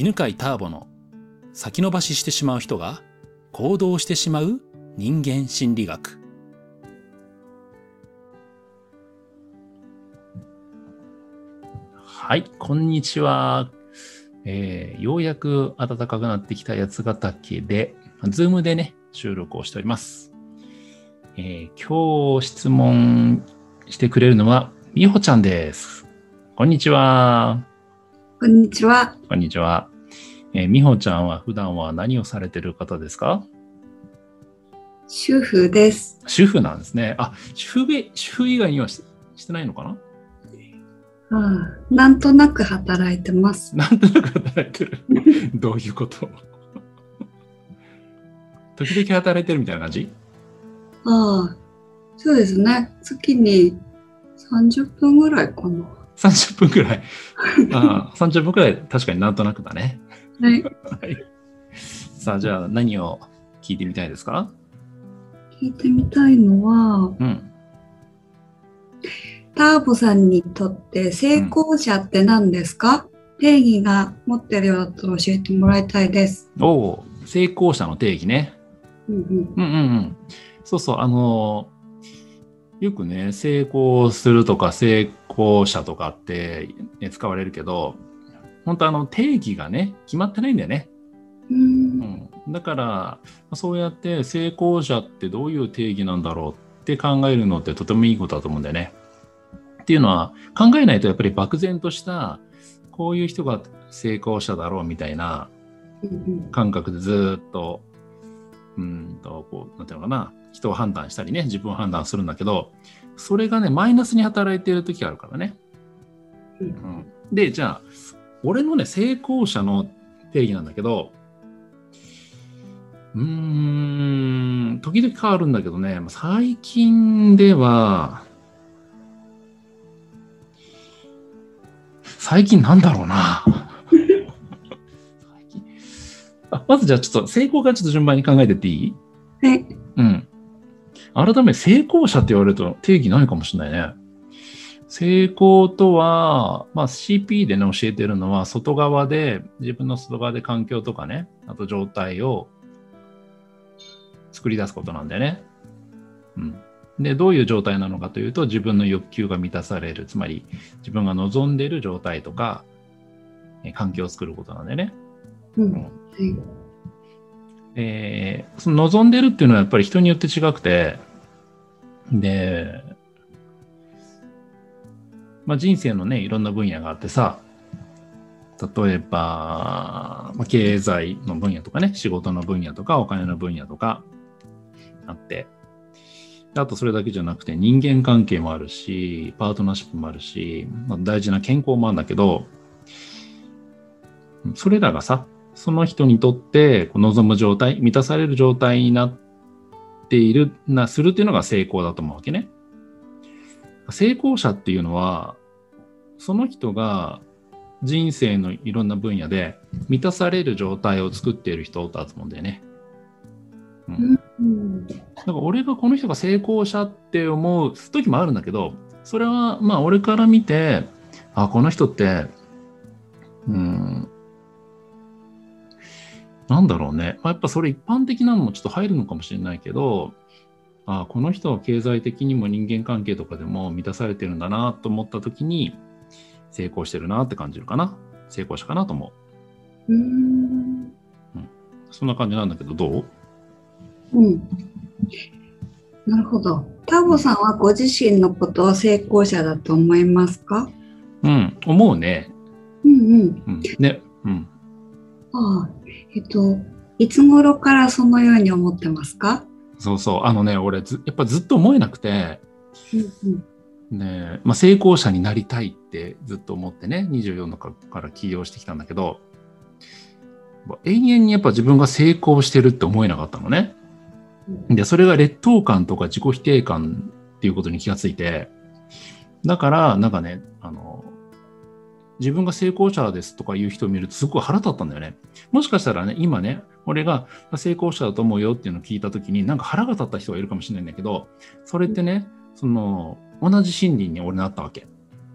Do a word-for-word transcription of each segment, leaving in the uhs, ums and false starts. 犬飼ターボの先延ばししてしまう人が行動してしまう人間心理学。はい、こんにちは。えー、ようやく暖かくなってきた八ヶ岳で、Zoom でね、収録をしております。えー、今日質問してくれるのは、みほちゃんです。こんにちは。こんにちは。こんにちは。えー、みほちゃんは普段は何をされてる方ですか？主婦です。主婦なんですね。あ、主婦、主婦以外には し, してないのかな？ああ、なんとなく働いてます。なんとなく働いてる。どういうこと？時々働いてるみたいな感じ？ああ、そうですね。月にさんじゅっぷんぐらいかな。さんじゅっぷんぐらい。ああ、さんじゅっぷんぐらい、確かになんとなくだね。はい。はい、さあ、じゃあ何を聞いてみたいですか？聞いてみたいのは、うん、ターボさんにとって成功者って何ですか？うん、定義が持ってるようだと教えてもらいたいです。おお、成功者の定義ね。うんうん、うんうんうん。そうそう、あのよくね、成功するとか成功者とかって、ね、使われるけど、本当あの定義がね決まってないんだよね。うんうん、だからそうやって成功者ってどういう定義なんだろうって考えるのってとてもいいことだと思うんだよね。っていうのは考えないとやっぱり漠然としたこういう人が成功者だろうみたいな感覚でずっとうんとこうなんていうのかな、人を判断したりね、自分を判断するんだけど、それがねマイナスに働いている時があるからね。うん、でじゃあ俺のね成功者の定義なんだけど、うーん時々変わるんだけどね、最近では最近なんだろうな最近あまずじゃあちょっと成功からちょっと順番に考えてっていい？はい、うん、改め成功者って言われると定義ないかもしれないね。成功とは、まあ、シーピー でね教えてるのは外側で自分の外側で環境とかね、あと状態を作り出すことなんだよね。うん、でどういう状態なのかというと、自分の欲求が満たされる、つまり自分が望んでいる状態とか環境を作ることなんだよね。うんうんえー、その望んでるっていうのはやっぱり人によって違くて、で、まあ、人生のねいろんな分野があってさ、例えば、まあ、経済の分野とかね、仕事の分野とかお金の分野とかあって、あとそれだけじゃなくて人間関係もあるし、パートナーシップもあるし、まあ、大事な健康もあるんだけど、それらがさ、その人にとって望む状態、満たされる状態になっている、な、するっていうのが成功だと思うわけね。成功者っていうのは、その人が人生のいろんな分野で満たされる状態を作っている人だと思うんだよね。うんうん、だから俺がこの人が成功者って思う時もあるんだけど、それはまあ俺から見て、あこの人ってうんなんだろうね、まあ、やっぱそれ一般的なのもちょっと入るのかもしれないけど、あこの人は経済的にも人間関係とかでも満たされてるんだなと思った時に成功してるなって感じるかな。成功者かなと思う。うーん、うん、そんな感じなんだけど、どう？うん、なるほど。ターボさんはご自身のことを成功者だと思いますか？うん、思うね。うんうん。うん、ね、うん。ああ、えっといつ頃からそのように思ってますか？そうそう、あのね、俺ずやっぱずっと思えなくて。うんうんねまあ、成功者になりたいってずっと思ってね、にじゅうよんの頃から起業してきたんだけど、永遠にやっぱ自分が成功してるって思えなかったのね。でそれが劣等感とか自己否定感っていうことに気がついて、だからなんかねあの自分が成功者ですとかいう人を見るとすごい腹立ったんだよね。もしかしたらね今ね俺が成功者だと思うよっていうのを聞いた時になんか腹が立った人がいるかもしれないんだけど、それってねその同じ心理に俺なったわけ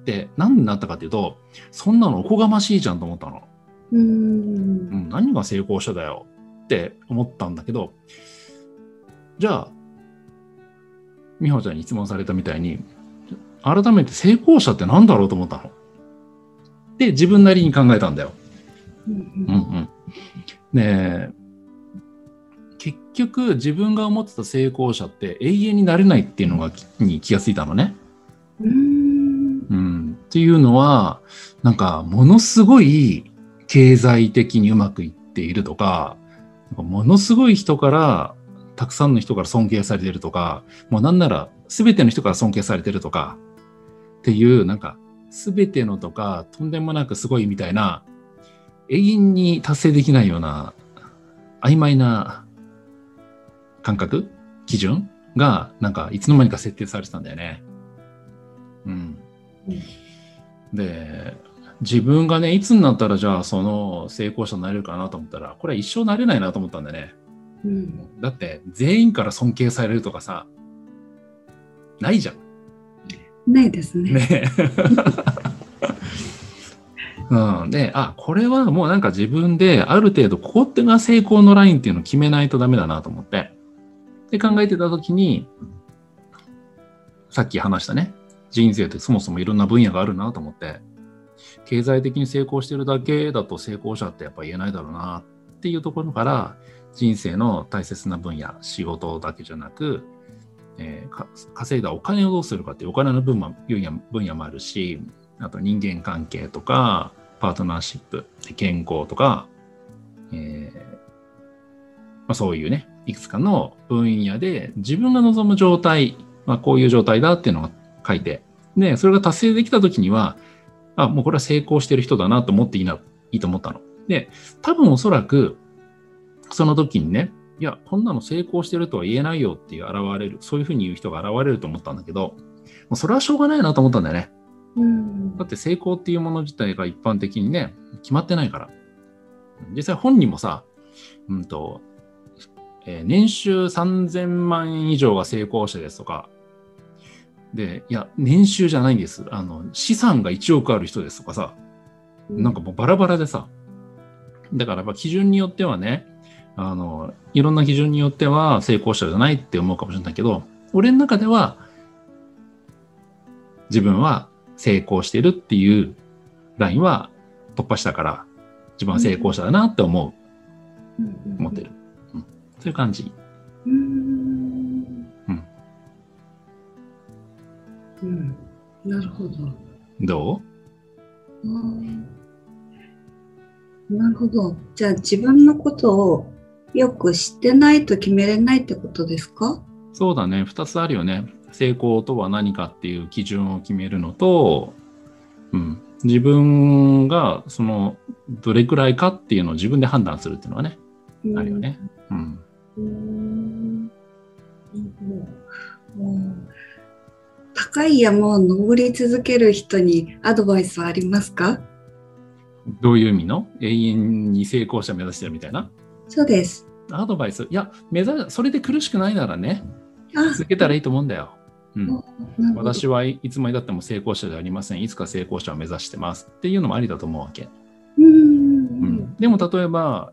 で、何になったかというと、そんなのおこがましいじゃんと思ったの。うーん、うん、何が成功者だよって思ったんだけど、じゃあ美穂ちゃんに質問されたみたいに改めて成功者って何だろうと思ったので自分なりに考えたんだよ、うんうんうん、ねえ結局自分が思ってた成功者って永遠になれないっていうのがに気がついたのね。うーん、うん、っていうのはなんかものすごい経済的にうまくいっているとか、なんかものすごい人からたくさんの人から尊敬されてるとか、もうなんなら全ての人から尊敬されてるとかっていうなんか全てのとかとんでもなくすごいみたいな永遠に達成できないような曖昧な感覚基準がなんかいつの間にか設定されてたんだよね。うん。で自分がねいつになったらじゃあその成功者になれるかなと思ったらこれは一生なれないなと思ったんだよね。うん、だって全員から尊敬されるとかさないじゃん。ないですね。ねうん、であこれはもうなんか自分である程度ここってが成功のラインっていうのを決めないとダメだなと思ってで考えてた時にさっき話したね人生ってそもそもいろんな分野があるなと思って経済的に成功してるだけだと成功者ってやっぱ言えないだろうなっていうところから人生の大切な分野仕事だけじゃなく、えー、稼いだお金をどうするかっていうお金の分も分野、分野もあるしあと人間関係とかパートナーシップ健康とか、えーまあ、そういうねいくつかの分野で自分が望む状態、まあ、こういう状態だっていうのを書いてでそれが達成できた時にはあもうこれは成功してる人だなと思っていいな、いいと思ったので多分おそらくその時にねいやこんなの成功してるとは言えないよっていう現れるそういうふうに言う人が現れると思ったんだけどもうそれはしょうがないなと思ったんだよね。うんだって成功っていうもの自体が一般的にね決まってないから実際本人もさ、うんとえー、年収さんぜんまんえん以上が成功者ですとかでいや年収じゃないんですあの資産がいちおくある人ですとかさなんかもうバラバラでさだからやっぱ基準によってはねあのいろんな基準によっては成功者じゃないって思うかもしれないけど俺の中では自分は成功してるっていうラインは突破したから自分は成功者だなって思う、うん、思ってる、うん、そういう感じ。うーん、うんうん、なるほど。どう？うん、なるほど。じゃあ自分のことをよく知ってないと決めれないってことですか？そうだね。ふたつあるよね。成功とは何かっていう基準を決めるのと、うん、自分がそのどれくらいかっていうのを自分で判断するっていうのはね、うん、あるよね、うんうんうん、高い山を登り続ける人にアドバイスはありますか？どういう意味の？永遠に成功者目指してるみたいな？そうです。アドバイス、いや目指それで苦しくないならね続けたらいいと思うんだよ、うん、私はいつまでだっても成功者ではありませんいつか成功者を目指してますっていうのもありだと思うわけ。うん、うん、でも例えば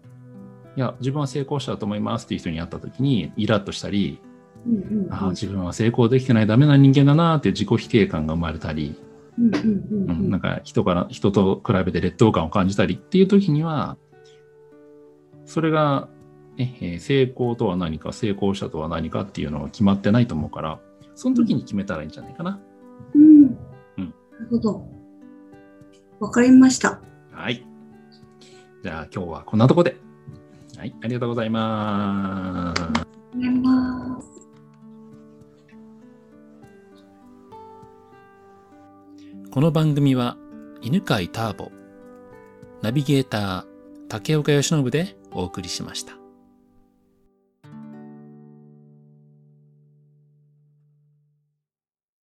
いや自分は成功者だと思いますっていう人に会った時にイラッとしたり、うんうんうん、あ自分は成功できてないダメな人間だなっていう自己否定感が生まれたり、うんうんうんうん、なんか人から人と比べて劣等感を感じたりっていう時にはそれが成功とは何か成功者とは何かっていうのは決まってないと思うからその時に決めたらいいんじゃないかな。うん、うん、なるほど、わかりました。はい、じゃあ今日はこんなとこで、はい、ありがとうございます。ありがとうございます。この番組は犬飼ターボナビゲーター竹岡由伸でお送りしました。